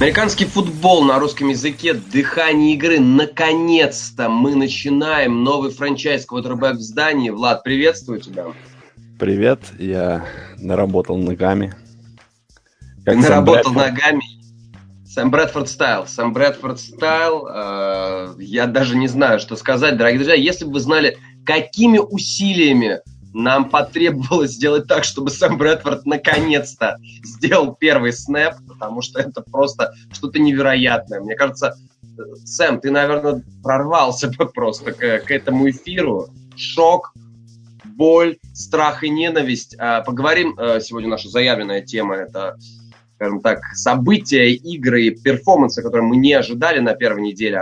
Американский футбол на русском языке. Дыхание игры. Наконец-то мы начинаем новый франчайз «Квотербэк в здании». Влад, приветствую тебя. Привет. Я наработал ногами. Как ты наработал ногами? Сэм Брэдфорд стайл. Сэм Брэдфорд стайл. Я даже не знаю, что сказать, дорогие друзья. Если бы вы знали, какими усилиями нам потребовалось сделать так, чтобы Сэм Брэдфорд наконец-то сделал первый снэп, потому что это просто что-то невероятное. Мне кажется, Сэм, ты, наверное, прорвался бы просто к этому эфиру. Шок, боль, страх и ненависть. Поговорим, сегодня наша заявленная тема — это, скажем так, события, игры и перформансы, которые мы не ожидали на первой неделе,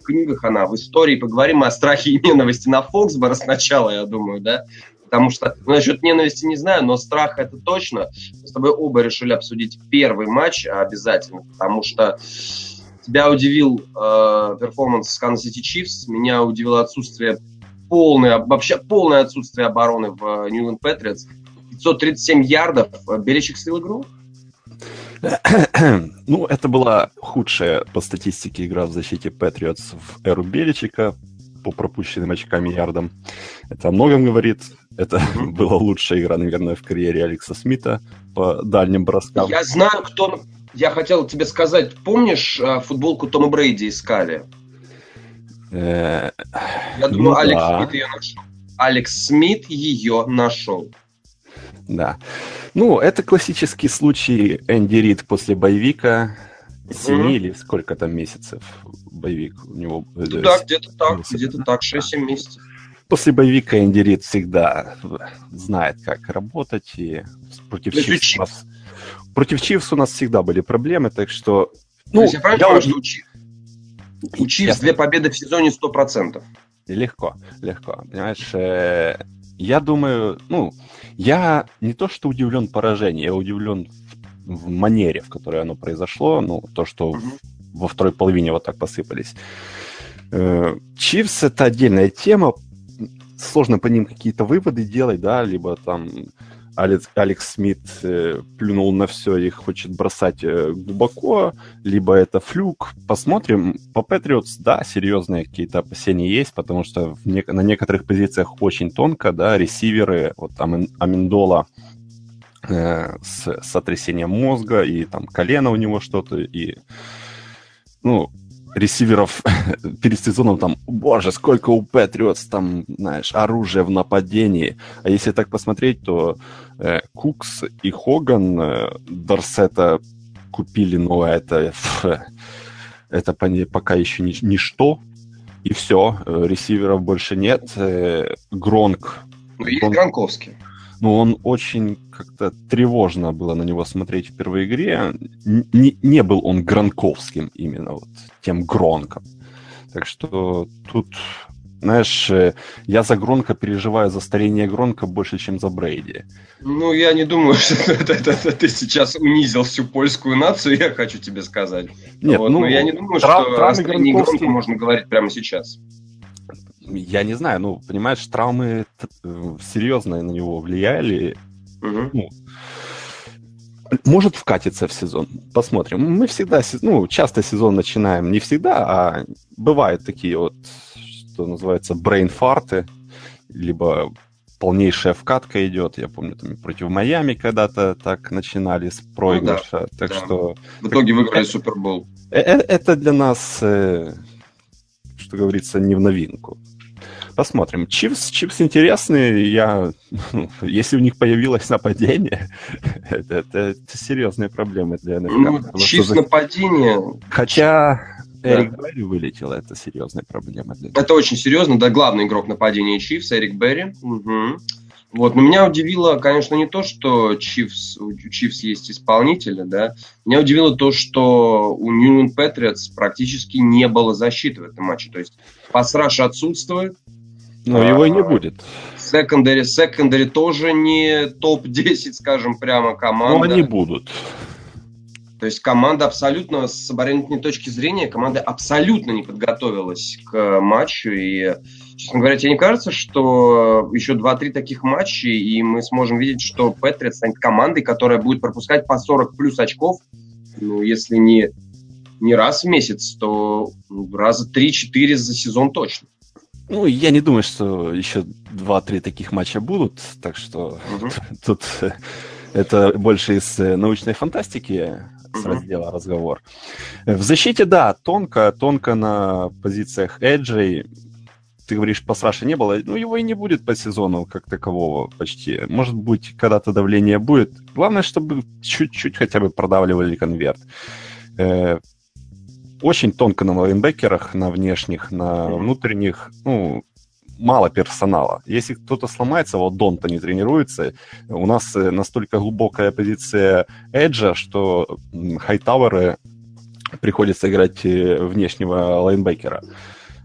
в книгах она, в истории. Поговорим о страхе и ненависти на Фоксборо сначала, я думаю, да? Потому что, насчет ненависти не знаю, но страх это точно. Мы с тобой оба решили обсудить первый матч обязательно, потому что тебя удивил перформанс Kansas City Chiefs, меня удивило вообще полное отсутствие обороны в New England Patriots. 537 ярдов. Беречек слил игру? Ну, это была худшая по статистике игра в защите Патриотс в эру Беличика по пропущенным очкам и ярдам. Это о многом говорит. Это была лучшая игра, наверное, в карьере Алекса Смита по дальним броскам. Я знаю, кто... Я хотел тебе сказать, помнишь футболку Тома Брейди искали? Я думаю, Алекс Смит ее нашел. Алекс Смит ее нашел. Да. Ну, это классический случай Энди Рид после боевика. 7 или сколько там месяцев боевик у него? Да, где-то так, 6-7 месяцев. После боевика Энди Рид всегда знает, как работать. И против Чивс у нас всегда были проблемы, так что... Ну, я правильно понимаю, что у Чивс 2 победы в сезоне 100%? Легко. Понимаешь, я думаю, я не то что удивлен поражением, я удивлен в манере, в которой оно произошло, то, что во второй половине вот так посыпались. Чивс — это отдельная тема, сложно по ним какие-то выводы делать, да, либо там Алекс Смит плюнул на все и хочет бросать глубоко, либо это флюк. Посмотрим. По Патриотс, да, серьезные какие-то опасения есть, потому что на некоторых позициях очень тонко, да, ресиверы, вот там Амендола с сотрясением мозга, и там колено у него что-то, и, ресиверов перед сезоном там, боже, сколько у Патриотс там, знаешь, оружия в нападении. А если так посмотреть, то Кукс и Хоган Дорсета купили, это пока еще ничто. И все, ресиверов больше нет. Гронк. Есть Гронковский. Он очень как-то тревожно было на него смотреть в первой игре. Не был он гронковским именно, тем Гронком. Так что тут, знаешь, я за Гронка переживаю, за старение Гронка больше, чем за Брейди. Я не думаю, что это ты сейчас унизил всю польскую нацию, я хочу тебе сказать. Нет, я не думаю, что о старении Гронка можно говорить прямо сейчас. Я не знаю, понимаешь, травмы серьезно на него влияли. Может вкатиться в сезон, посмотрим. Мы всегда, часто сезон начинаем, не всегда, а бывают такие что называется, брейнфарты, либо полнейшая вкатка идет. Я помню, там против Майами когда-то так начинали с проигрыша. Что в итоге выиграли Супербол. Это для нас... что говорится, не в новинку. Посмотрим. Чивс интересные. Если у них появилось нападение, это серьезные проблемы для НФК. Чивс нападение... Хотя Эрик Берри вылетел, это серьезная проблема. Это очень серьезно. Да, главный игрок нападения Чивс, Эрик Берри. Но меня удивило, конечно, не то, что у Чивс есть исполнители, да. Меня удивило то, что у New England Patriots практически не было защиты в этом матче. То есть пас-раш отсутствует. Но его и не будет. Секондари тоже не топ-10, скажем прямо, команда. Но они будут. То есть команда абсолютно, с оборонительной точки зрения, команда абсолютно не подготовилась к матчу. И, честно говоря, тебе не кажется, что еще 2-3 таких матча, и мы сможем видеть, что Патриотс станет командой, которая будет пропускать по 40 плюс очков ну, если не раз в месяц, то раза 3-4 за сезон точно. Ну, я не думаю, что еще 2-3 таких матча будут, так что тут это больше из научной фантастики с раздела разговор. В защите, да, тонко на позициях Эджей. Ты говоришь, пасраша не было, ну, его и не будет по сезону как такового почти. Может быть, когда-то давление будет. Главное, чтобы чуть-чуть хотя бы продавливали конверт. Очень тонко на лайнбекерах, на внешних, на внутренних, ну, мало персонала. Если кто-то сломается, вот Дон-то не тренируется, у нас настолько глубокая позиция Эджа, что Хайтауэры приходится играть внешнего лайнбекера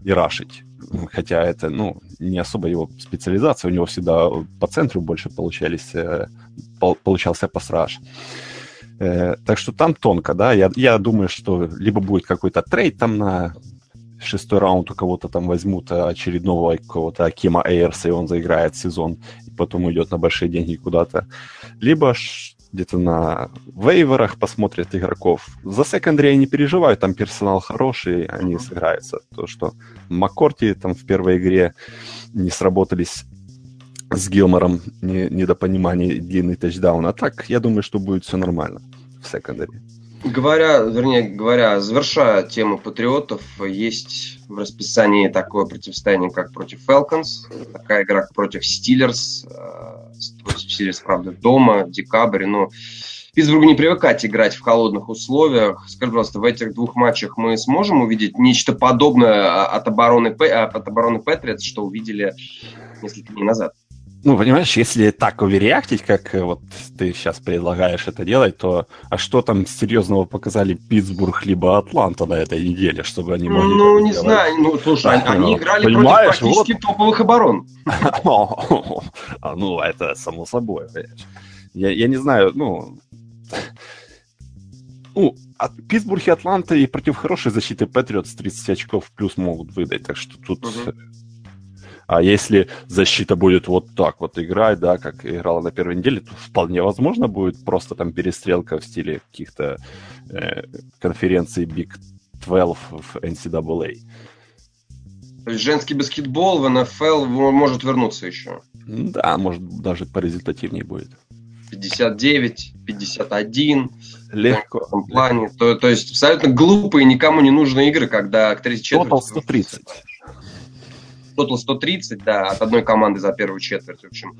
и рашить. Хотя это, ну, не особо его специализация, у него всегда по центру больше получался пас-раш. Так что там тонко, да, я думаю, что либо будет какой-то трейд там на шестой раунд, у кого-то там возьмут очередного какого-то Акима Эйерса, и он заиграет сезон, и потом уйдет на большие деньги куда-то, либо где-то на вейверах посмотрят игроков. За секондари я не переживаю, там персонал хороший, они сыграются. То, что Маккорти там в первой игре не сработались с Гилмором, недопонимание, длинный тачдаун. А так, я думаю, что будет все нормально в секондари. Завершая тему патриотов, есть в расписании такое противостояние, как против Falcons, такая игра против Steelers. Steelers, правда, дома, декабрь, но Питтсбургу не привыкать играть в холодных условиях. Скажи, пожалуйста, в этих двух матчах мы сможем увидеть нечто подобное от обороны Патриотс, что увидели несколько дней назад? Ну, понимаешь, если так оверреактить, как вот ты сейчас предлагаешь это делать, то а что там серьезного показали Питтсбург либо Атланта на этой неделе, чтобы они могли... Ну, не делать? Знаю, ну, слушай, так, они играли против практически вот... топовых оборон. Ну, это само собой, понимаешь. Я не знаю, ну, от Питтсбург и Атланта и против хорошей защиты Патриотс 30 очков плюс могут выдать, так что тут... А если защита будет вот так вот играть, да, как играла на первой неделе, то вполне возможно будет просто там перестрелка в стиле каких-то конференций Big 12 в NCAA. То есть женский баскетбол в НФЛ может вернуться еще? Да, может даже порезультативнее будет. 59-51. Легко. В этом плане. То есть абсолютно глупые, никому не нужные игры, когда к 34... Total 130. Тотал 130, да, от одной команды за первую четверть. В общем,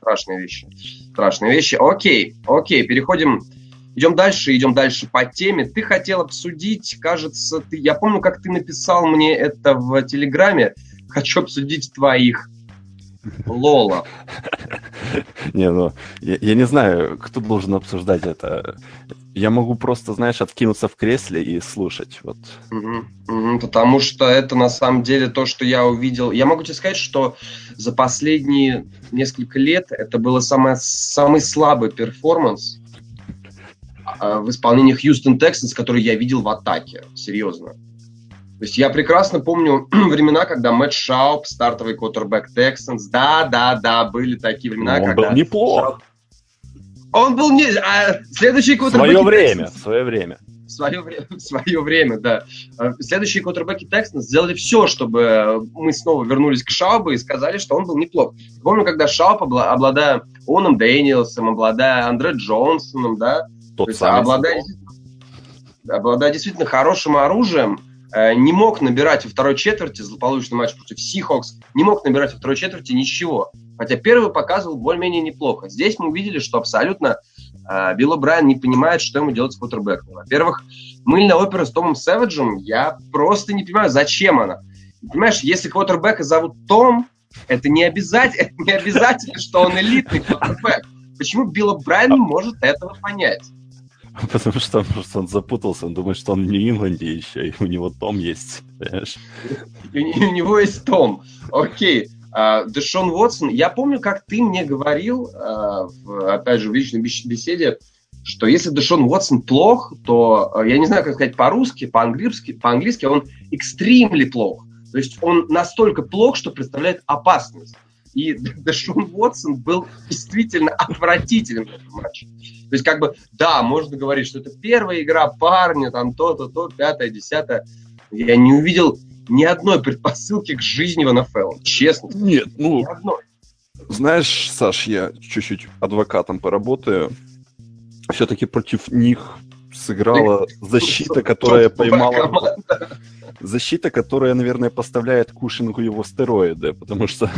страшные вещи. Страшные вещи. Окей, переходим. Идем дальше по теме. Ты хотел обсудить, кажется, я помню, как ты написал мне это в Телеграме. Хочу обсудить твоих Лола. Не, ну, я не знаю, кто должен обсуждать это. Я могу просто, знаешь, откинуться в кресле и слушать. Вот. Потому что это на самом деле то, что я увидел. Я могу тебе сказать, что за последние несколько лет это был самый слабый перформанс в исполнении Хьюстон Тексанс, который я видел в атаке. Серьезно. То есть я прекрасно помню времена, когда Мэтт Шауп, стартовый квотербэк Тексанс, да, были такие времена, когда... Он был неплох. Следующий квотербэк... В свое время, да. Следующие квотербэки Тексанс сделали все, чтобы мы снова вернулись к Шаупу и сказали, что он был неплох. Помню, когда Шауп, обладая Оном Дэниелсом, обладая Андре Джонсоном, да, обладая действительно хорошим оружием, не мог набирать во второй четверти, злополучный матч против Сихокс, не мог набирать во второй четверти ничего. Хотя первый показывал более-менее неплохо. Здесь мы увидели, что абсолютно Билл О'Брайен не понимает, что ему делать с квотербэком. Во-первых, мыльная опера с Томом Сэвиджем, я просто не понимаю, зачем она. Понимаешь, если квотербэка зовут Том, это не обязательно, что он элитный квотербэк. Почему Билл О'Брайен не может этого понять? Потому что он запутался, он думает, что он в Нью-Ингланде еще, и у него Том есть, понимаешь? У него есть Том. Окей. Дешон Уотсон, я помню, как ты мне говорил, опять же, в личной беседе, что если Дешон Уотсон плох, то, я не знаю, как сказать по-русски, по-английски, он extremely плох. То есть он настолько плох, что представляет опасность. и Дешон Уотсон был действительно отвратителен в этом матче. То есть, как бы, да, можно говорить, что это первая игра парня, там то, пятое, десятое. Я не увидел ни одной предпосылки к жизни в НФЛ, честно. Нет, ну, знаешь, Саш, я чуть-чуть адвокатом поработаю. Все-таки против них сыграла защита, которая поймала... Защита, которая, наверное, поставляет Кушингу его стероиды, потому что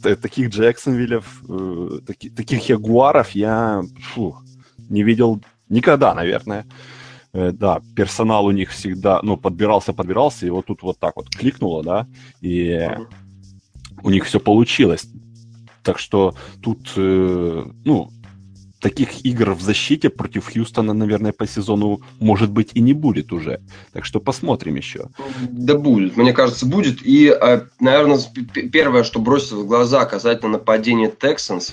таких Джексонвиллев, таких ягуаров я не видел никогда, наверное. Да, персонал у них всегда, подбирался, и вот тут вот так вот кликнуло, да, и у них все получилось. Так что тут, таких игр в защите против Хьюстона, наверное, по сезону, может быть, и не будет уже. Так что посмотрим еще. Да будет, мне кажется, будет. И, наверное, первое, что бросилось в глаза касательно нападения Texans,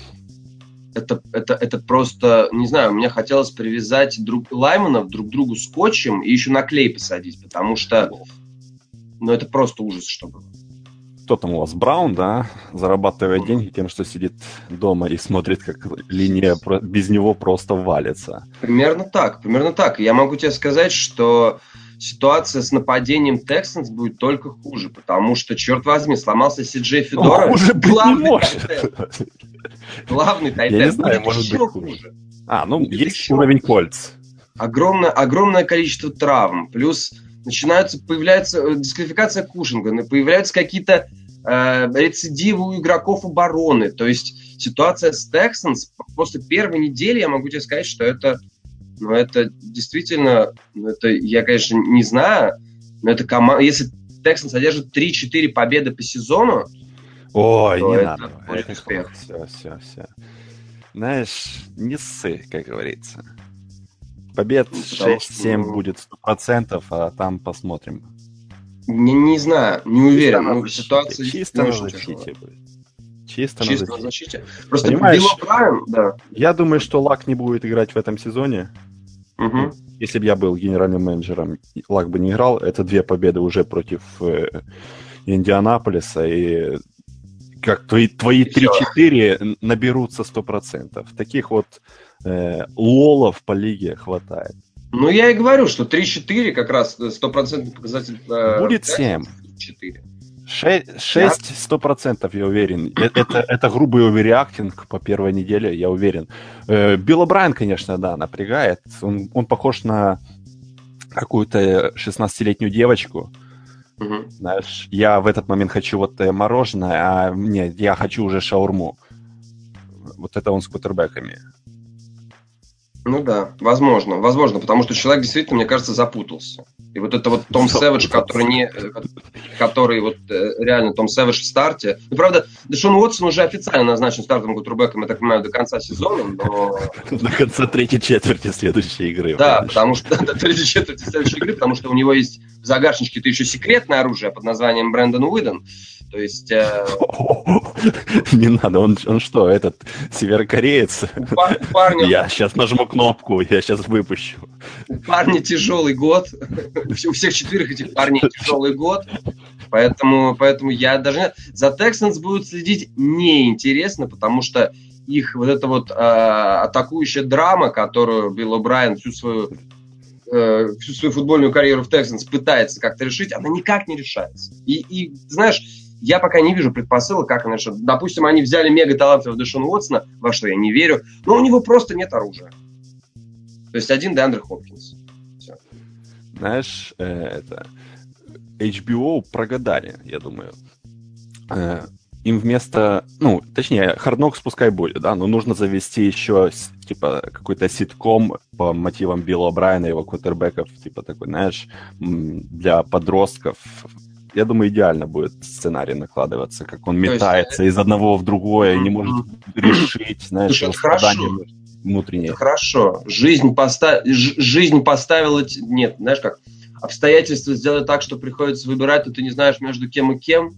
это просто, не знаю, мне хотелось привязать лайманов друг к другу скотчем и еще на клей посадить, потому что, это просто ужас, что было. Кто там у вас, Браун, да, зарабатывает деньги тем, что сидит дома и смотрит, как линия без него просто валится. Примерно так. Я могу тебе сказать, что ситуация с нападением Texans будет только хуже, потому что, черт возьми, сломался Си Джей Федора. Хуже быть не может. Главный тайтенд. Я не знаю, может быть хуже. Есть уровень кольц. Огромное количество травм, плюс... появляется дисквалификация Кушинга, появляются какие-то рецидивы у игроков обороны. То есть ситуация с Texans после первой недели, я могу тебе сказать, что это действительно, я, конечно, не знаю, но это команда, если Texans одержит 3-4 победы по сезону, это успех. Все. Знаешь, не ссы, как говорится. Побед 6-7 будет 100%, а там посмотрим. Не знаю, не уверен. Ситуация чисто на защите будет. Чисто на защите. Просто Билл Брайан, да. Я думаю, что Лак не будет играть в этом сезоне. Угу. Если бы я был генеральным менеджером, Лак бы не играл. Это 2 победы уже против Индианаполиса. И как твои 3-4 наберутся 100%. Таких вот лолов по лиге хватает. Я и говорю, что 3-4 как раз 100% показатель. Будет 7. 4. 6 100%, я уверен. Это грубый оверреактинг по первой неделе, я уверен. Билл Брайан, конечно, да, напрягает. Он похож на какую-то 16-летнюю девочку. Угу. Знаешь, я в этот момент хочу вот мороженое, я хочу уже шаурму. Вот это он с квотербэками. Да, возможно, потому что человек действительно, мне кажется, запутался. И вот это вот Том Сэвидж, который реально Том Сэвидж в старте. Правда, Дешон Уотсон уже официально назначен стартовым квотербэком, я так понимаю, до конца сезона, но... До конца третьей четверти следующей игры. Да, потому что у него есть в загашничке-то еще секретное оружие под названием Брэндон Уидон. То есть... Не надо, он что, этот северокореец? Парня... Я сейчас нажму кнопку, я сейчас выпущу. У парня тяжелый год. У всех 4 этих парней тяжелый год. Поэтому я даже... За Texans будут следить неинтересно, потому что их вот эта вот атакующая драма, которую Билл О'Брайен всю свою футбольную карьеру в Texans пытается как-то решить, она никак не решается. И знаешь... Я пока не вижу предпосылок, как она решит. Допустим, они взяли мега-талантливого Дешона Уотсона, во что я не верю, но у него просто нет оружия. То есть один Деандре Хопкинс. Все. Знаешь, HBO прогадали, я думаю. Им вместо... Hard Knocks пускай будет, да, но нужно завести еще, какой-то ситком по мотивам Билла Брайана, его квотербеков, такой, знаешь, для подростков... Я думаю, идеально будет сценарий накладываться, как он метается из одного в другое, не может решить, знаешь, распадание внутреннее. Это хорошо. Жизнь поставила... Нет, знаешь как? Обстоятельства сделали так, что приходится выбирать, но ты не знаешь между кем и кем.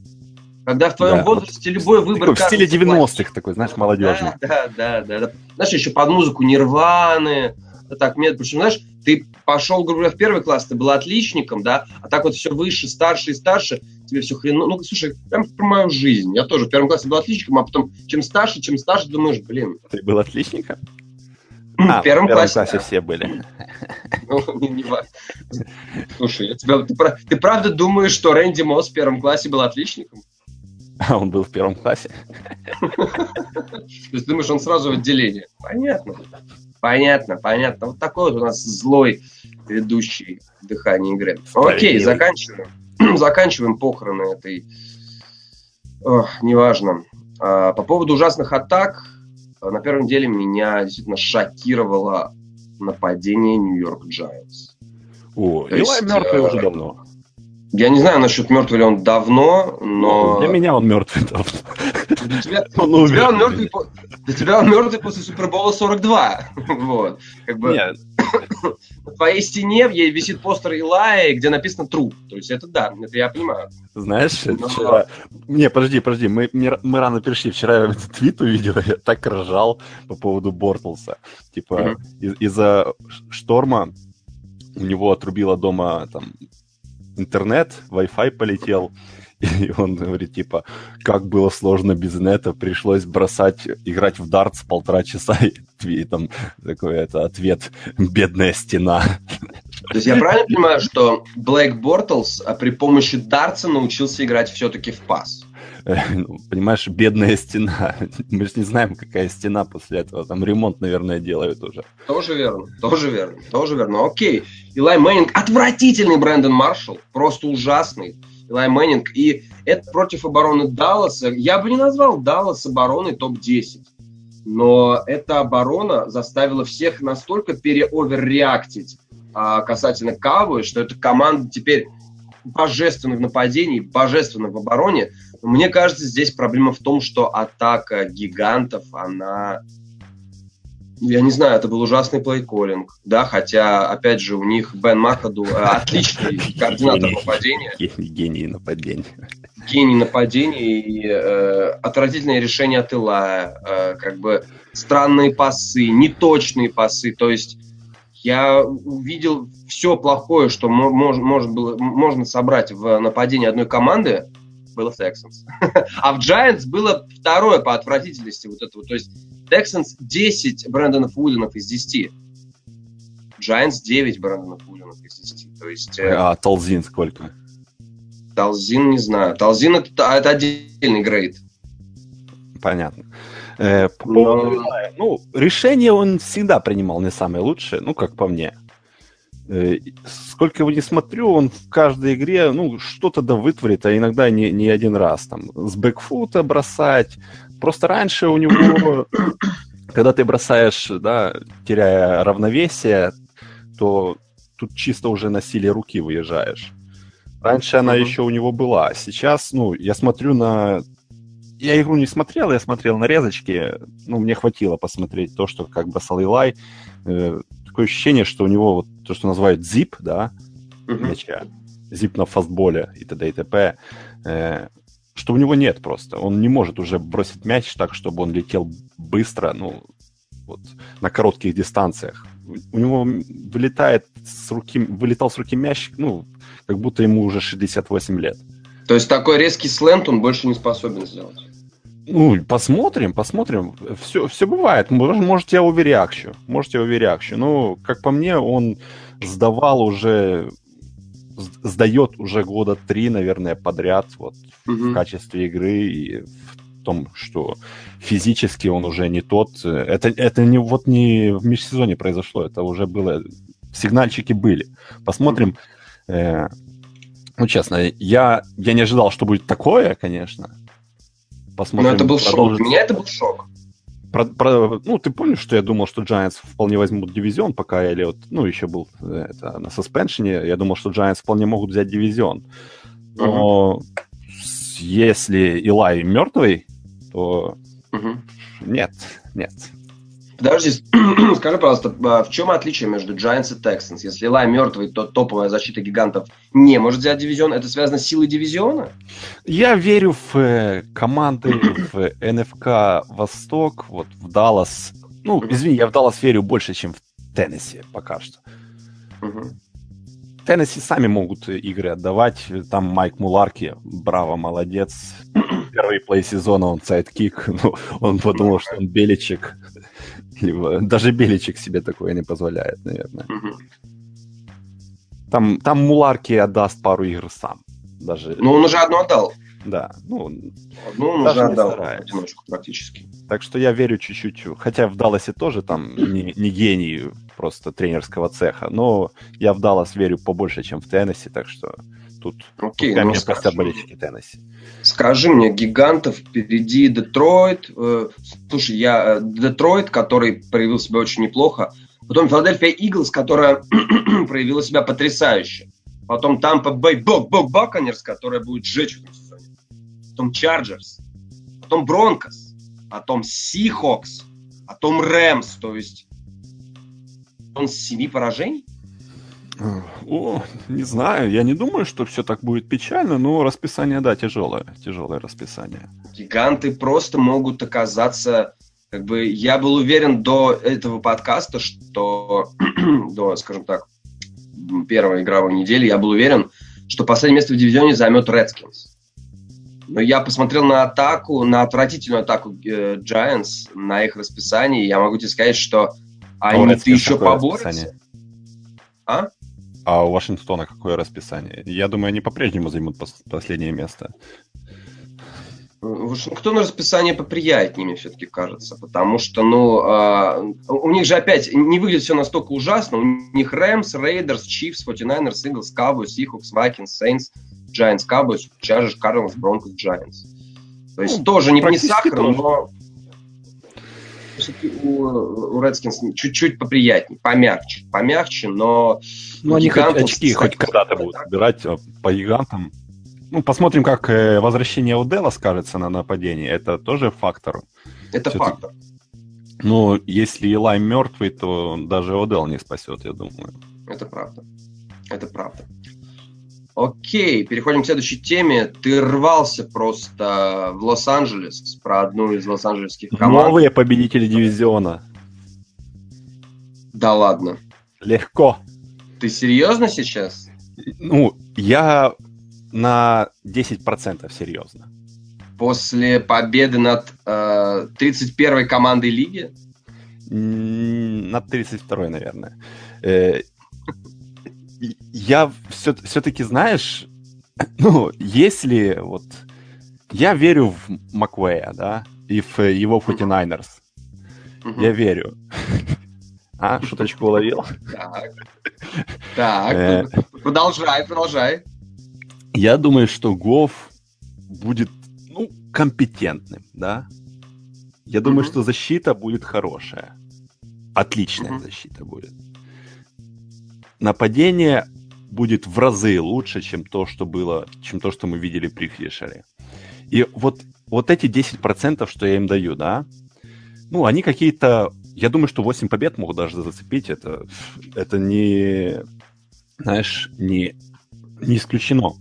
Когда в твоем возрасте любой выбор... В стиле 90-х такой, знаешь, молодежный. Да. Знаешь, еще под музыку Нирваны... Так, причем, знаешь, ты пошел, грубо говоря, в первый класс, ты был отличником, да, а так вот все выше, старше и старше, тебе все хрено. Ну, слушай, прям про мою жизнь. Я тоже в первом классе был отличником, а потом, чем старше, думаешь, блин. Ты был отличником? В первом классе все были. Ну, не важно. Слушай, ты правда думаешь, что Рэнди Мосс в первом классе был отличником? А он был в первом классе. То есть думаешь, он сразу в отделении? Понятно. Вот такой вот у нас злой ведущий дыхание игры. Окей, заканчиваем похороны этой. Неважно. По поводу ужасных атак. На первом деле меня действительно шокировало нападение Нью-Йорк Джайантс. О, Илай мертвый уже давно. Я не знаю, насчет мертвый ли он давно, но... Для меня он мертвый давно. Для тебя он мертвый после Супербола 42. Вот. Как бы... Нет. На твоей стене висит постер Илая, где написано «труп». То есть это да, это я понимаю. Знаешь, вчера... Не, подожди, мы рано перешли. Вчера я этот твит увидел, я так ржал по поводу Бортлса. Типа из-за шторма у него отрубило дома там... интернет, Wi-Fi полетел, и он говорит, типа, как было сложно без нета, пришлось играть в дартс полтора часа, и там такой это ответ, бедная стена. То есть я правильно понимаю, что Блэк Бортлс при помощи дартса научился играть все-таки в пас? Понимаешь, бедная стена. Мы же не знаем, какая стена после этого. Там ремонт, наверное, делают уже. Тоже верно. Окей. Илай Мэннинг. Отвратительный Брэндон Маршалл. Просто ужасный. Илай Мэннинг. И это против обороны Далласа. Я бы не назвал Даллас обороной топ-10. Но эта оборона заставила всех настолько переоверреактить касательно Кавы, что эта команда теперь божественна в нападении, божественна в обороне. Мне кажется, здесь проблема в том, что атака гигантов, она... Я не знаю, это был ужасный плей-коллинг, да, хотя, опять же, у них Бен Макаду отличный координатор нападения. Гений нападения и отвратительное решение от Илая, как бы странные пасы, неточные пасы, то есть... Я увидел все плохое, что можно собрать в нападении одной команды, было в Texans. А в Giants было второе по отвратительности вот этого. То есть Texans 10 Брэндонов Уиллинов из 10. Giants 9 Брэндонов Уиллинов из 10. То есть, а Толзин сколько? Толзин не знаю. Толзин это отдельный грейд. Понятно. Ну, решение он всегда принимал не самое лучшее, ну, как по мне. Сколько его не смотрю, он в каждой игре, ну, что-то да вытворит, а иногда не один раз. Там, с бэкфута бросать. Просто раньше у него, когда ты бросаешь, да, теряя равновесие, то тут чисто уже на силе руки выезжаешь. Раньше она еще у него была. Сейчас, ну, я смотрю на... Я игру не смотрел, я смотрел нарезочки. Ну, мне хватило посмотреть то, что как бросал Илай. Такое ощущение, что у него вот то, что называют зип, да, мяча, зип на фастболе и т.д. и т.п., что у него нет просто. Он не может уже бросить мяч так, чтобы он летел быстро, ну, вот, на коротких дистанциях. У него вылетал с руки мяч, ну, как будто ему уже 68 лет. То есть такой резкий сленд он больше не способен сделать? Ну, посмотрим. Все бывает. Может, я оверреакчу. Ну, как по мне, он сдает уже года 3, наверное, подряд вот, в качестве игры и в том, что физически он уже не тот. Это не, вот не в межсезонье произошло, это уже было... Сигнальчики были. Посмотрим... Ну, честно, я не ожидал, что будет такое, конечно. Посмотрим. Но это был шок. Для меня это был шок. Ну, ты помнишь, что я думал, что Giants вполне возьмут дивизион, пока Эллиот, ну, еще был на саспеншене. Я думал, что Giants вполне могут взять дивизион. Но если Илай мертвый, то нет. Подожди, скажи, пожалуйста, в чем отличие между Giants и Texans? Если Илай мертвый, то топовая защита гигантов не может взять дивизион. Это связано с силой дивизиона? Я верю в команды, в НФК Восток, вот в Даллас. Ну, извини, я в Даллас верю больше, чем в Теннесси пока что. Теннесси сами могут игры отдавать. Там Майк Муларки, браво, молодец. Первый плей сезона он сайдкик. Ну, он подумал, что он Беличек. Даже Беличек себе такое не позволяет, наверное. Там Муларки отдаст пару игр сам. Даже... Ну, он уже одну отдал. Да, ну, он даже уже отдал одиночку практически. Так что я верю чуть-чуть. Хотя в Далласе тоже там не гений просто тренерского цеха, но я в Даллас верю побольше, чем в Теннесси, так что тут для меня просто болельщики Теннесси. Скажи мне, гигантов впереди Детройт. Слушай, Детройт, который проявил себя очень неплохо. Потом Филадельфия Иглс, которая проявила себя потрясающе. Потом Тампа Бэй Баконерс, которая будет сжечь в этом сезоне. Потом Чарджерс. Потом Бронкос. Потом Сихокс. Потом Рэмс. То есть он с 7 поражений? Не знаю. Я не думаю, что все так будет печально, но расписание, да, тяжелое. Тяжелое расписание. Гиганты просто могут оказаться... Как бы я был уверен до этого подкаста, что до, скажем так, первой игровой недели, я был уверен, что последнее место в дивизионе займет Редскинс. Но я посмотрел на атаку, на отвратительную атаку Giants, на их расписание, и я могу тебе сказать, что они-то еще поборются. А? А у Вашингтона какое расписание? Я думаю, они по-прежнему займут последнее место. Вашингтону расписание поприятнее, все-таки кажется, потому что, у них же опять не выглядит все настолько ужасно. У них Рэмс, Рейдерс, Чифс, 49эрс, Иглс, Cowboys, Seahawks, Vikings, Saints, Giants, Cowboys, Chargers, Cardinals, Broncos, Giants. То есть тоже не сахар, тоже. Но все-таки у Redskins чуть-чуть поприятнее, помягче, но... Ну, они очки хоть когда-то будут собирать по гигантам. Посмотрим, как возвращение Удела скажется на нападении. Это тоже фактор. Это все-таки фактор. Если Элай мертвый, то даже Удел не спасет, я думаю. Это правда. Окей, переходим к следующей теме. Ты рвался просто в Лос-Анджелес про одну из лос-анджелесских команд. Новые победители дивизиона. Да ладно. Легко. Ты серьезно сейчас? Я... На 10% серьезно. После победы над 31-й командой лиги? Над 32-й, наверное. Я все-таки, знаешь, если вот... Я верю в Маквея, да, и в его 49ers. Я верю. А, шуточку уловил? Так, продолжай. Я думаю, что Гофф будет, компетентным, да? Я думаю, что защита будет хорошая. Отличная защита будет. Нападение будет в разы лучше, чем то, что мы видели при Фишере. И вот эти 10%, что я им даю, да? Они какие-то... Я думаю, что 8 побед могут даже зацепить. Это не... Знаешь, не исключено.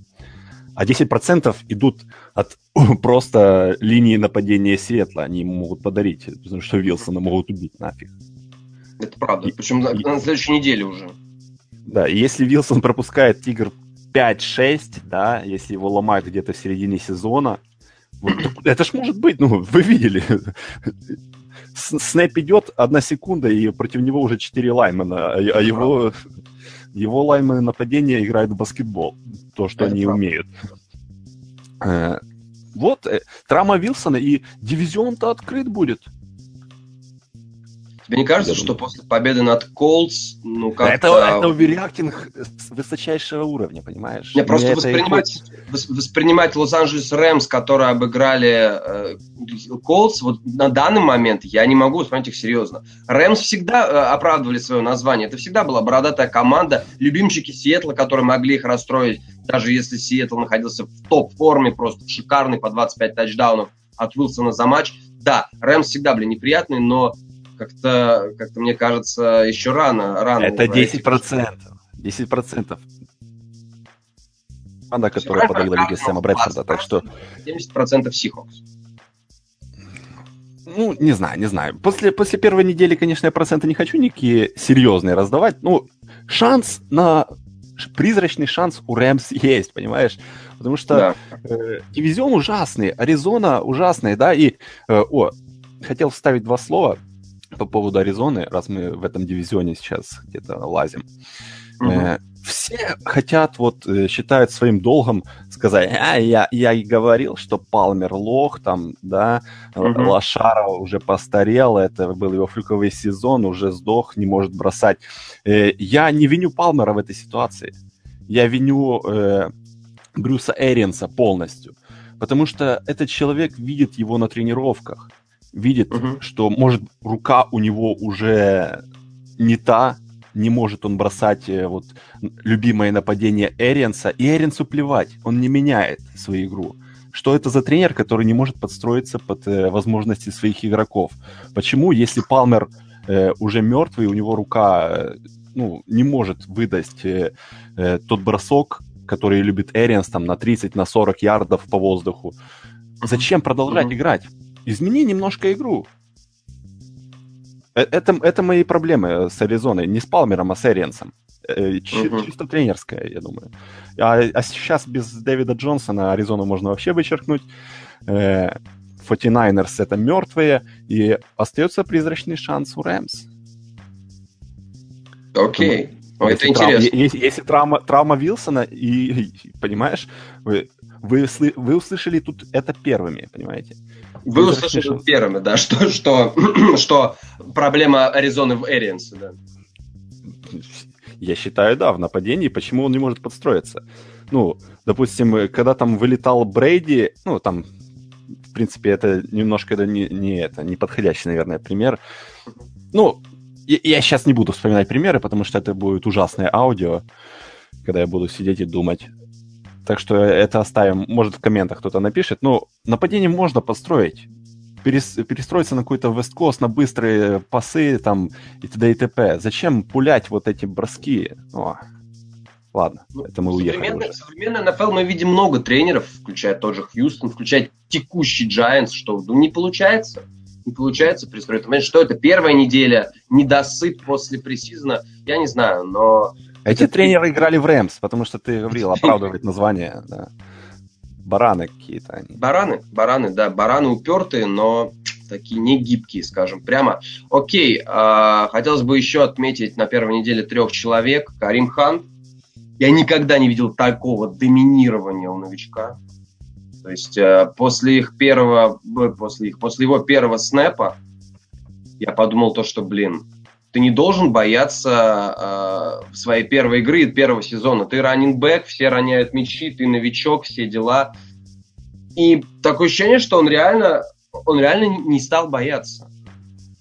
А 10% идут от просто линии нападения Сиэтла. Они ему могут подарить, потому что Вилсона могут убить нафиг. Это правда. Причем на следующей неделе уже. Да, и если Вилсон пропускает игр 5-6, да, если его ломают где-то в середине сезона, это ж может быть, вы видели. Снэп идет 1 секунда, и против него уже 4 лаймена, а его... Его лайнмены нападения играют в баскетбол. То, что это они правда умеют. Травма Вилсона, и дивизион-то открыт будет. Тебе не кажется, что после победы над Колтс... Это оверреактинг высочайшего уровня, понимаешь? Мне просто воспринимать Лос-Анджелес Рэмс, которые обыграли Колтс, на данный момент я не могу воспринимать их серьезно. Рэмс всегда оправдывали свое название. Это всегда была бородатая команда, любимчики Сиэтла, которые могли их расстроить, даже если Сиэтл находился в топ-форме, просто шикарный, по 25 тачдаунов от Уилсона за матч. Да, Рэмс всегда были неприятные, но... Как-то мне кажется, еще рано. Это 10%. 10%. Команда, которая подогнала лиги Сэма Брэдфорда, так что... 70% Сихокс. Не знаю. После первой недели, конечно, я проценты не хочу никакие серьезные раздавать. Шанс на призрачный шанс у Рэмс есть, понимаешь? Потому что дивизион ужасный, Аризона ужасный, да, и... хотел вставить два слова по поводу Аризоны, раз мы в этом дивизионе сейчас где-то лазим. Все хотят, вот, считают своим долгом сказать, я и говорил, что Палмер лох, там, да, Лошара уже постарел, это был его флюковый сезон, уже сдох, не может бросать. Я не виню Палмера в этой ситуации. Я виню Брюса Эринса полностью, потому что этот человек видит его на тренировках, видит, что, может, рука у него уже не та, не может он бросать вот любимое нападение Эринса, и Эринсу плевать, он не меняет свою игру. Что это за тренер, который не может подстроиться под возможности своих игроков? Почему, если Палмер уже мертвый, у него рука не может выдать тот бросок, который любит Эринс, там, на 30, на 40 ярдов по воздуху? Зачем продолжать играть? Измени немножко игру. Это мои проблемы с Аризоной. Не с Палмером, а с Эринсом. Чисто тренерская, я думаю. А сейчас без Дэвида Джонсона Аризону можно вообще вычеркнуть. 49ers это мертвые. И остается призрачный шанс у Рэмс. Окей. Это интересно. Если травма Вилсона, и понимаешь, вы услышали тут это первыми, понимаете? Вы услышали первыми, да, что проблема Аризоны в Эринсе, да. Я считаю, да, в нападении, почему он не может подстроиться. Допустим, когда там вылетал Брейди, там, в принципе, это немножко не подходящий, наверное, пример. Я сейчас не буду вспоминать примеры, потому что это будет ужасное аудио, когда я буду сидеть и думать. Так что это оставим. Может, в комментах кто-то напишет. Нападение можно построить. Перестроиться на какой-то Вест-Кост, на быстрые пасы там, и т.д. и т.п. Зачем пулять вот эти броски? Ладно, это мы уехали. В современной НФЛ мы видим много тренеров, включая тот же Хьюстон, включая текущий Giants, что не получается. Не получается пристроить. Понимаете, что это первая неделя, недосып после пресизона, я не знаю, но... Эти тренеры играли в Рэмс, потому что ты говорил, оправдывает название, да. Бараны какие-то они. Бараны, да, бараны упертые, но такие не гибкие, скажем, прямо. Окей, хотелось бы еще отметить на первой неделе 3 человек. Карим Хант. Я никогда не видел такого доминирования у новичка. То есть после его первого снэпа я подумал то, что, ты не должен бояться своей первой игры, первого сезона. Ты раннинг-бэк, все роняют мячи, ты новичок, все дела. И такое ощущение, что он реально не стал бояться.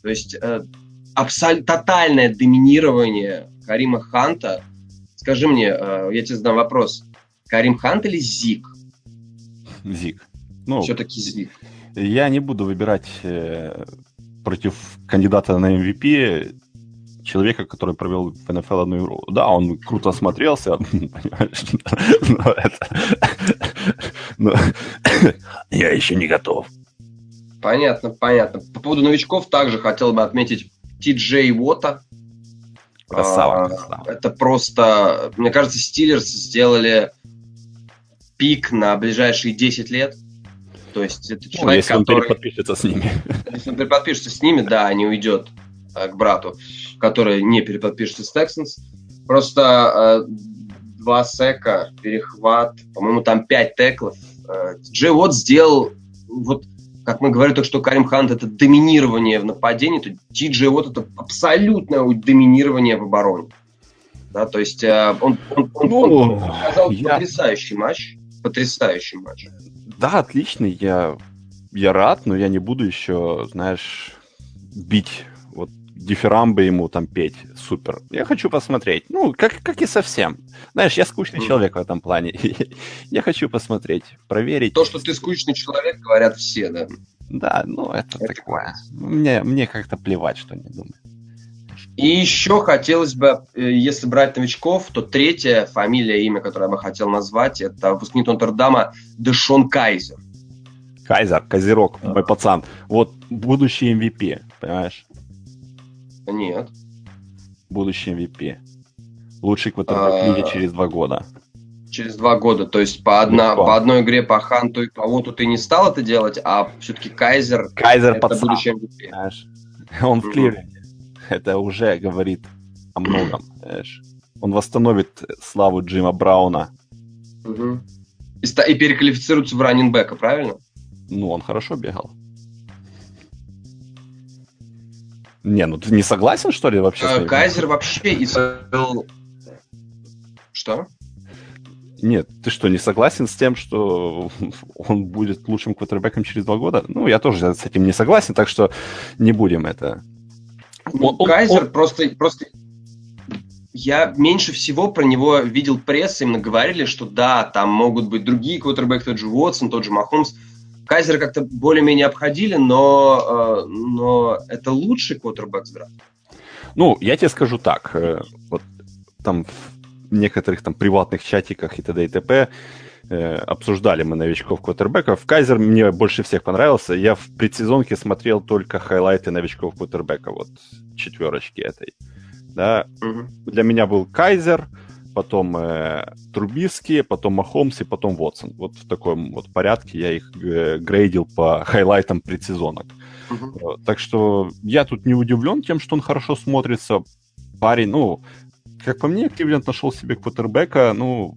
То есть тотальное доминирование Карима Ханта. Скажи мне, я тебе задам вопрос. Карим Хант или Зик? Зик. Все-таки Зик. Я не буду выбирать против кандидата на MVP человека, который провел в НФЛ одну игру. Да, он круто смотрелся, понимаешь? Я еще не готов. Понятно. По поводу новичков также хотел бы отметить Ти Джей Уотта. Красава. Это просто... Мне кажется, Стиллерс сделали... пик на ближайшие 10 лет. То есть это человек, если который... Если он переподпишется с ними. Если он переподпишется с ними, да, не уйдет к брату, который не переподпишется с Texans. Просто 2 сека, перехват, по-моему, там 5 теклов. Джей Уотт сделал, вот как мы говорили только что, Карим Хант — это доминирование в нападении, то Ти Джей Уотт — это абсолютное доминирование в обороне. Да, то есть он показал потрясающий матч. Да, отличный. Я рад, но я не буду еще, бить вот дифирамбы ему там петь. Супер. Я хочу посмотреть. Как и совсем. Я скучный человек в этом плане. Я хочу посмотреть, проверить. То, что ты скучный человек, говорят все, да? Да, это такое. Мне как-то плевать, что они думают. И еще хотелось бы, если брать новичков, то третья фамилия, имя, которое я бы хотел назвать, это выпускник Тонтердама Дешон Кайзер. Козерог, мой пацан. Вот будущий MVP, понимаешь? Нет. Будущий MVP. лучший квотербэк лиги через 2 года. Через 2 года, то есть по одной игре по Ханту и по Уотту ты не стал это делать, а все-таки Кайзер это будущее MVP. Он в Кливленде. Это уже говорит о многом. Знаешь. Он восстановит славу Джима Брауна. Угу. И переквалифицируется в раннинбека, правильно? Ну, он хорошо бегал. Не, ну ты не согласен, что ли, вообще? Кайзер вообще и был... Что? Нет, ты что, не согласен с тем, что он будет лучшим квотербеком через 2 года? Ну, я тоже с этим не согласен, так что не будем это... Кайзер просто... Я меньше всего про него видел пресс, именно говорили, что да, там могут быть другие квотербеки, тот же Уотсон, тот же Махомс. Кайзера как-то более-менее обходили, но это лучший квотербек с драфта. Ну, я тебе скажу так. Вот там в некоторых там приватных чатиках и т.д. и т.п. Обсуждали мы новичков-квотербеков. Кайзер мне больше всех понравился. Я в предсезонке смотрел только хайлайты новичков-квотербека, вот четверочки этой. Да. Угу. Для меня был Кайзер, потом Трубиски, потом Махомс и потом Уотсон. Вот в таком вот порядке я их грейдил по хайлайтам предсезонок. Угу. Так что я тут не удивлен тем, что он хорошо смотрится. Парень, ну, как по мне, Кливленд нашел себе квотербека, ну,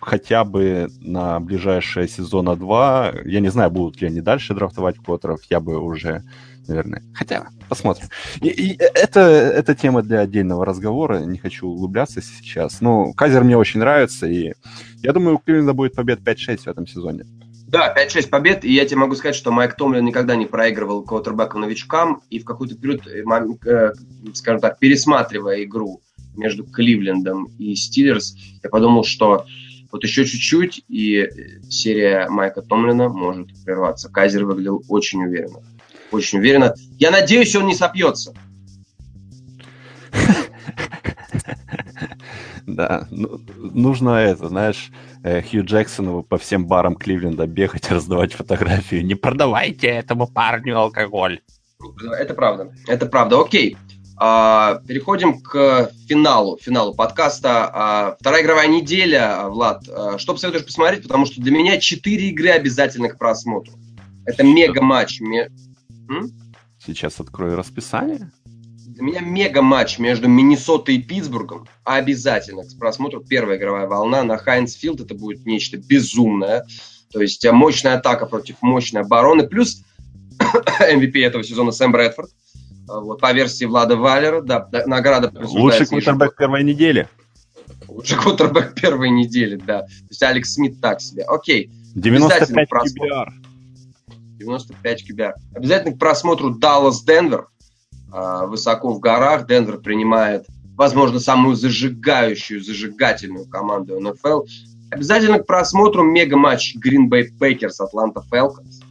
хотя бы на ближайшие сезона 2. Я не знаю, будут ли они дальше драфтовать квотеров, я бы уже... Наверное. Хотя, посмотрим. И это тема для отдельного разговора. Не хочу углубляться сейчас. Но Кайзер мне очень нравится. И я думаю, у Кливленда будет побед 5-6 в этом сезоне. Да, 5-6 побед. И я тебе могу сказать, что Майк Томлин никогда не проигрывал квотербэкам новичкам. И в какой-то период, скажем так, пересматривая игру между Кливлендом и Стиллерс, я подумал, что вот еще чуть-чуть, и серия Майка Томлина может прерваться. Кайзер выглядел очень уверенно. Очень уверенно. Я надеюсь, он не сопьется. Да, нужно это, знаешь, Хью Джексону по всем барам Кливленда бегать, раздавать фотографию. Не продавайте этому парню алкоголь. Это правда. Это правда. Окей. Переходим к финалу подкаста. Вторая игровая неделя, Влад. Что посоветуешь посмотреть? Потому что для меня 4 игры обязательно к просмотру. Это мега-матч. Сейчас открою расписание. Для меня мега-матч между Миннесотой и Питтсбургом. Обязательно к просмотру. Первая игровая волна на Хайнс-Филд. Это будет нечто безумное. То есть мощная атака против мощной обороны. Плюс MVP этого сезона Сэм Брэдфорд. Вот, по версии Влада Валера. Да, награда присуждается. Лучший квотербек первой недели. Лучший квотербек первой недели, да. То есть Алекс Смит так себе. Окей. 95 QBR. 95 QBR. Обязательно к просмотру Даллас-Денвер. Высоко в горах. Денвер принимает, возможно, самую зажигательную команду НФЛ. Обязательно к просмотру мега-матч Green Bay Packers, Atlanta Falcons.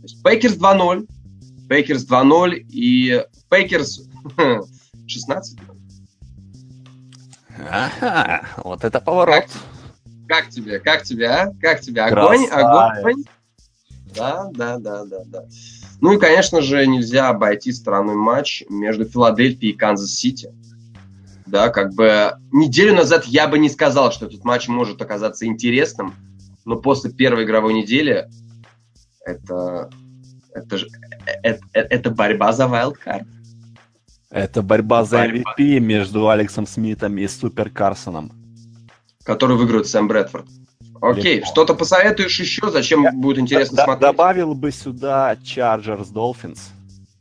То есть Packers 2-0. Packers 2-0 и Packers 16. Ага, вот это поворот. Как тебе? Как тебе, а? Как тебе? Огонь, красавец. Огонь. Да. Ну и, конечно же, нельзя обойти стороной матч между Филадельфией и Канзас-Сити. Да, как бы неделю назад я бы не сказал, что этот матч может оказаться интересным, но после первой игровой недели это борьба за вайлдкарт. Это борьба за MVP между Алексом Смитом и Супер Карсоном. Который выиграет Сэм Брэдфорд. Окей, что-то посоветуешь еще? Зачем будет интересно смотреть? Добавил бы сюда Chargers Dolphins.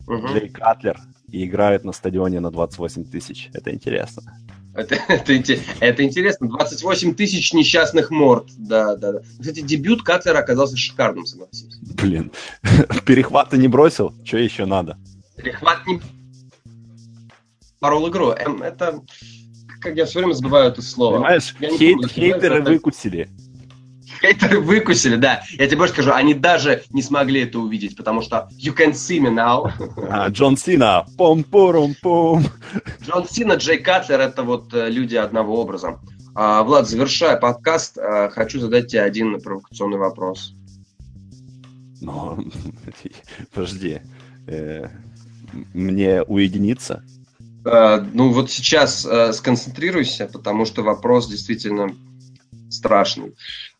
Джей Катлер. И играют на стадионе на 28 000. Это интересно. Это интересно. 28 000 несчастных морд. Да. Кстати, дебют Катлера оказался шикарным, согласись. Блин, перехвата не бросил? Что еще надо? Перехват не... Порол игру. Это... Как я все время забываю это слово. Понимаешь, хейтеры выкусили. Хейтеры выкусили, да. Я тебе больше скажу, они даже не смогли это увидеть, потому что you can see me now. Джон Сина. Пом-пором-пом. Джон Сина, Джей Катлер — это вот люди одного образа. Влад, завершая подкаст, хочу задать тебе один провокационный вопрос. Но, подожди. Мне уединиться? Ну вот сейчас сконцентрируйся, потому что вопрос действительно страшный.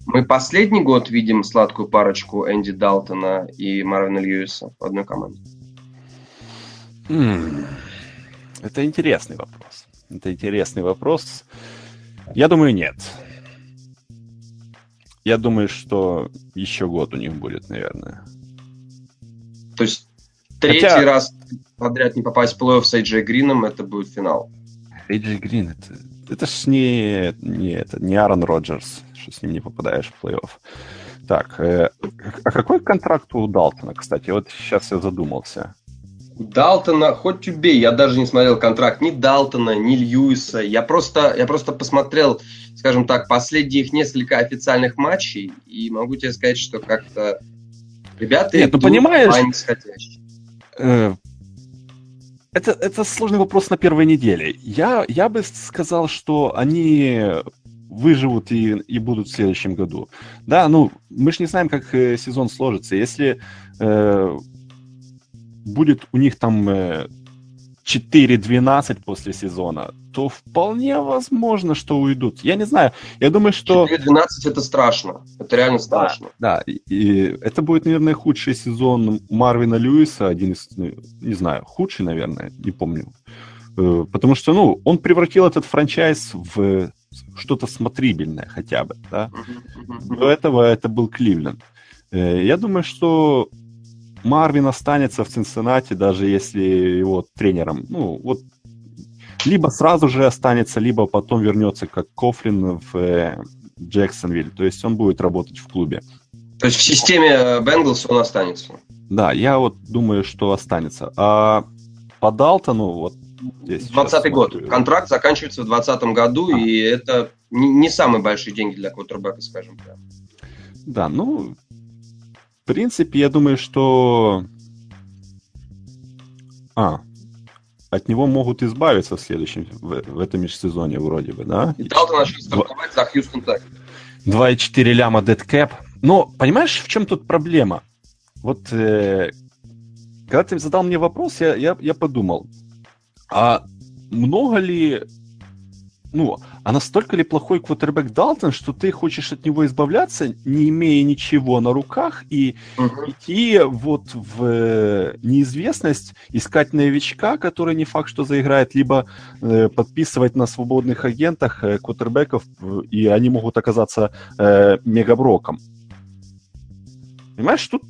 Мы последний год видим сладкую парочку Энди Далтона и Марвина Льюиса в одной команде. Это интересный вопрос. Я думаю, нет. Я думаю, что еще год у них будет, наверное. То есть третий раз подряд не попасть в плей-офф с Айджей Грином, это будет финал. Айджей Грин, это ж не Аарон Роджерс, что с ним не попадаешь в плей-офф. Так, а какой контракт у Далтона, кстати? Вот сейчас я задумался. Далтона, хоть убей, я даже не смотрел контракт ни Далтона, ни Льюиса. Я просто посмотрел, скажем так, последние их несколько официальных матчей, и могу тебе сказать, что как-то ребята... Нет, ну понимаешь, это сложный вопрос на первой неделе. Я бы сказал, что они выживут и будут в следующем году. Да, ну, мы же не знаем, как сезон сложится. Если... будет у них там 4-12 после сезона, то вполне возможно, что уйдут. Я не знаю, я думаю, что... 4-12 это страшно, это реально страшно. Да, и это будет, наверное, худший сезон Марвина Льюиса, один из, не знаю, худший, наверное, не помню. Потому что, ну, он превратил этот франчайз в что-то смотрибельное хотя бы, да. До этого это был Кливленд. Я думаю, что Марвин останется в Цинциннати, даже если его тренером... Ну, вот, либо сразу же останется, либо потом вернется, как Кофлин в Джексонвилле. То есть он будет работать в клубе. То есть в системе Бенглс он останется? Да, я вот думаю, что останется. А по Далтону... Вот, 20-й год. Смотрю. Контракт заканчивается в 20-м году, и это не самые большие деньги для квотербека, скажем прямо. Да, ну... В принципе, я думаю, что от него могут избавиться в следующем, в этом межсезоне вроде бы, да? И Далтон начал стартовать за Хьюстон Тек. 2,4 ляма дэдкэп. Но понимаешь, в чем тут проблема? Вот когда ты задал мне вопрос, я подумал, а много ли... Ну, а настолько ли плохой квотербек Далтон, что ты хочешь от него избавляться, не имея ничего на руках, и идти вот в неизвестность, искать новичка, который не факт, что заиграет, либо подписывать на свободных агентах квотербеков, и они могут оказаться мегаброком. Понимаешь, тут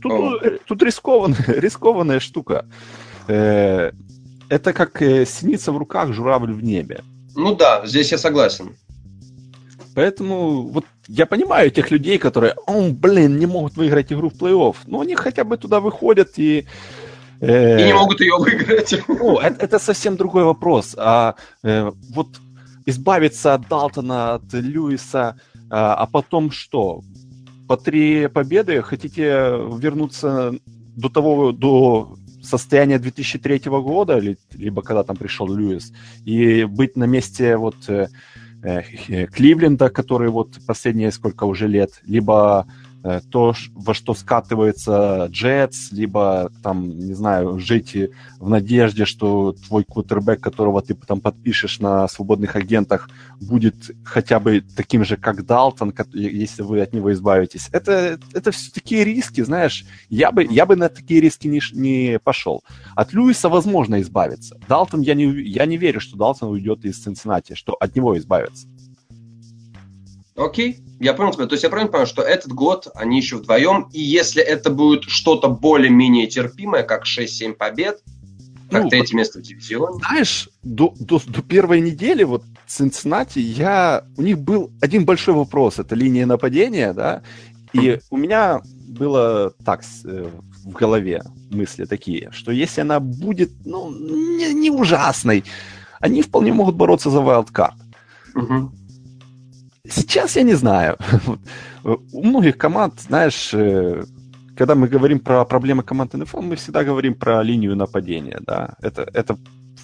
рискованная штука. Это как синица в руках, журавль в небе. Ну да, здесь я согласен. Поэтому вот я понимаю тех людей, которые, не могут выиграть игру в плей-офф. Но они хотя бы туда выходят и не могут ее выиграть. Ну, это совсем другой вопрос. Вот избавиться от Далтона, от Льюиса, а потом что? По 3 победы хотите вернуться до состояние 2003 года, либо когда там пришел Льюис, и быть на месте вот Кливленда, который вот последние сколько уже лет, либо то, во что скатывается Джетс, либо там, не знаю, жить в надежде, что твой квотербек, которого ты там подпишешь на свободных агентах, будет хотя бы таким же, как Далтон, если вы от него избавитесь. Это все такие риски, знаешь. Я бы на такие риски не пошел. От Льюиса возможно избавиться. Далтон, я не верю, что Далтон уйдет из Цинциннати, что от него избавиться. Окей, я понял тебя. То есть я правильно понимаю, что этот год они еще вдвоем, и если это будет что-то более-менее терпимое, как 6-7 побед, как третье место в дивизионе. Знаешь, до первой недели вот в Цинциннати у них был один большой вопрос, это линия нападения, да, и у меня было так в голове мысли такие, что если она будет, не ужасной, они вполне могут бороться за вайлдкарт. Угу. Сейчас я не знаю. У многих команд, знаешь, когда мы говорим про проблемы команд НФЛ, мы всегда говорим про линию нападения, да. Это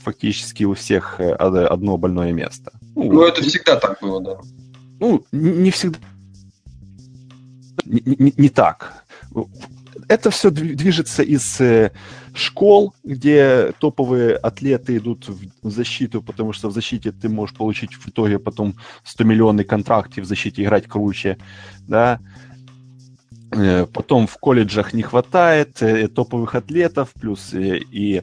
фактически у всех одно больное место. Ну, это всегда так было, да. Ну, не всегда. Не так. Это все движется из школ, где топовые атлеты идут в защиту, потому что в защите ты можешь получить в итоге потом 100-миллионный контракт и в защите играть круче, да. Потом в колледжах не хватает топовых атлетов, плюс и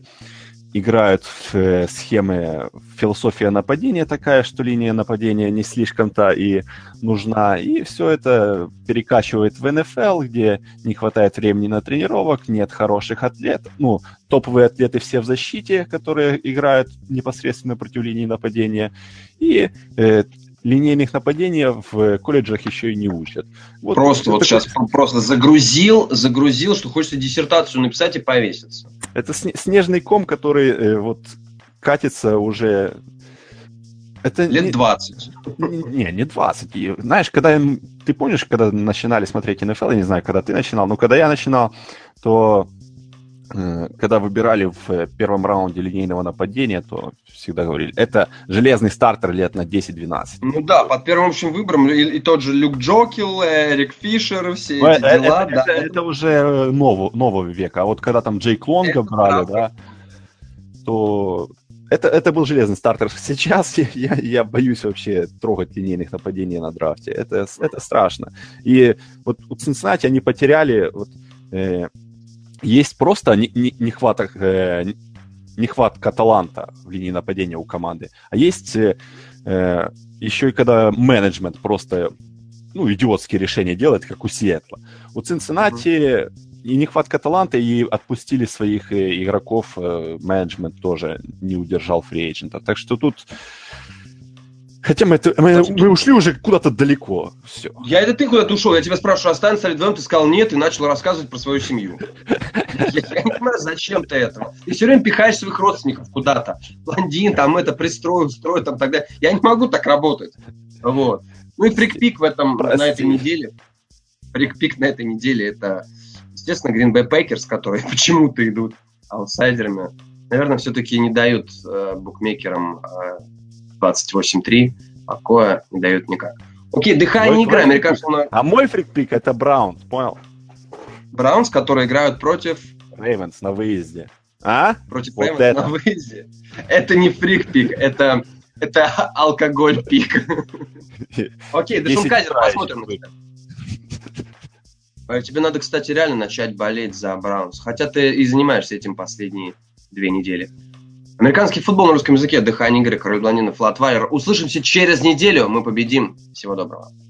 играют в схемы, философия нападения такая, что линия нападения не слишком-то и нужна. И все это перекачивает в НФЛ, где не хватает времени на тренировок, нет хороших атлетов. Ну, топовые атлеты все в защите, которые играют непосредственно против линии нападения. И линейных нападений в колледжах еще и не учат. Вот просто вот сейчас просто загрузил, что хочется диссертацию написать и повеситься. Это снежный ком, который вот катится уже... Это лет не... 20. Не 20. И, знаешь, когда... Ты помнишь, когда начинали смотреть NFL, я не знаю, когда ты начинал, но когда я начинал, то когда выбирали в первом раунде линейного нападения, то всегда говорили, это железный стартер лет на 10-12. Ну да, под первым общим выбором и тот же Люк Джокил, Эрик Фишер, все эти дела. Это уже нового века. А вот когда там Джей Клонга брали, да, то это был железный стартер. Сейчас я боюсь вообще трогать линейных нападений на драфте. Это страшно. И вот у Cincinnati они потеряли... Есть просто нехватка таланта в линии нападения у команды. А есть еще и когда менеджмент просто идиотские решения делает, как у Сиэтла. У Цинциннати и нехватка таланта, и отпустили своих игроков. Менеджмент тоже не удержал фри-эйджента. Так что тут... Хотя мы ушли уже куда-то далеко. Все. Ты куда-то ушел. Я тебя спрашиваю, останется ли вдвоем? Ты сказал нет и начал рассказывать про свою семью. Я не понимаю, зачем ты это. Ты все время пихаешь своих родственников куда-то. Блондин, там это, пристрой, устрой, там так далее. Я не могу так работать. Вот. Ну и фрик-пик на этой неделе. Фрик-пик на этой неделе это, естественно, Green Bay Packers, которые почему-то идут аутсайдерами. Наверное, все-таки не дают букмекерам... 28-3, такое не дают никак. Окей, дыхание не игра. Американского... А мой фрик-пик это Браунс, понял? Браунс, которые играют против... Рейвенс на выезде. А? Против вот Рейвенс на выезде. Это не фрик-пик, это алкоголь-пик. Окей, Дешон Кайзер, посмотрим на тебя. Тебе надо, кстати, реально начать болеть за Браунс, хотя ты и занимаешься этим последние 2 недели. Американский футбол на русском языке. Дыхание Игоря Корольбландина, Флатвайер. Услышимся через неделю. Мы победим. Всего доброго.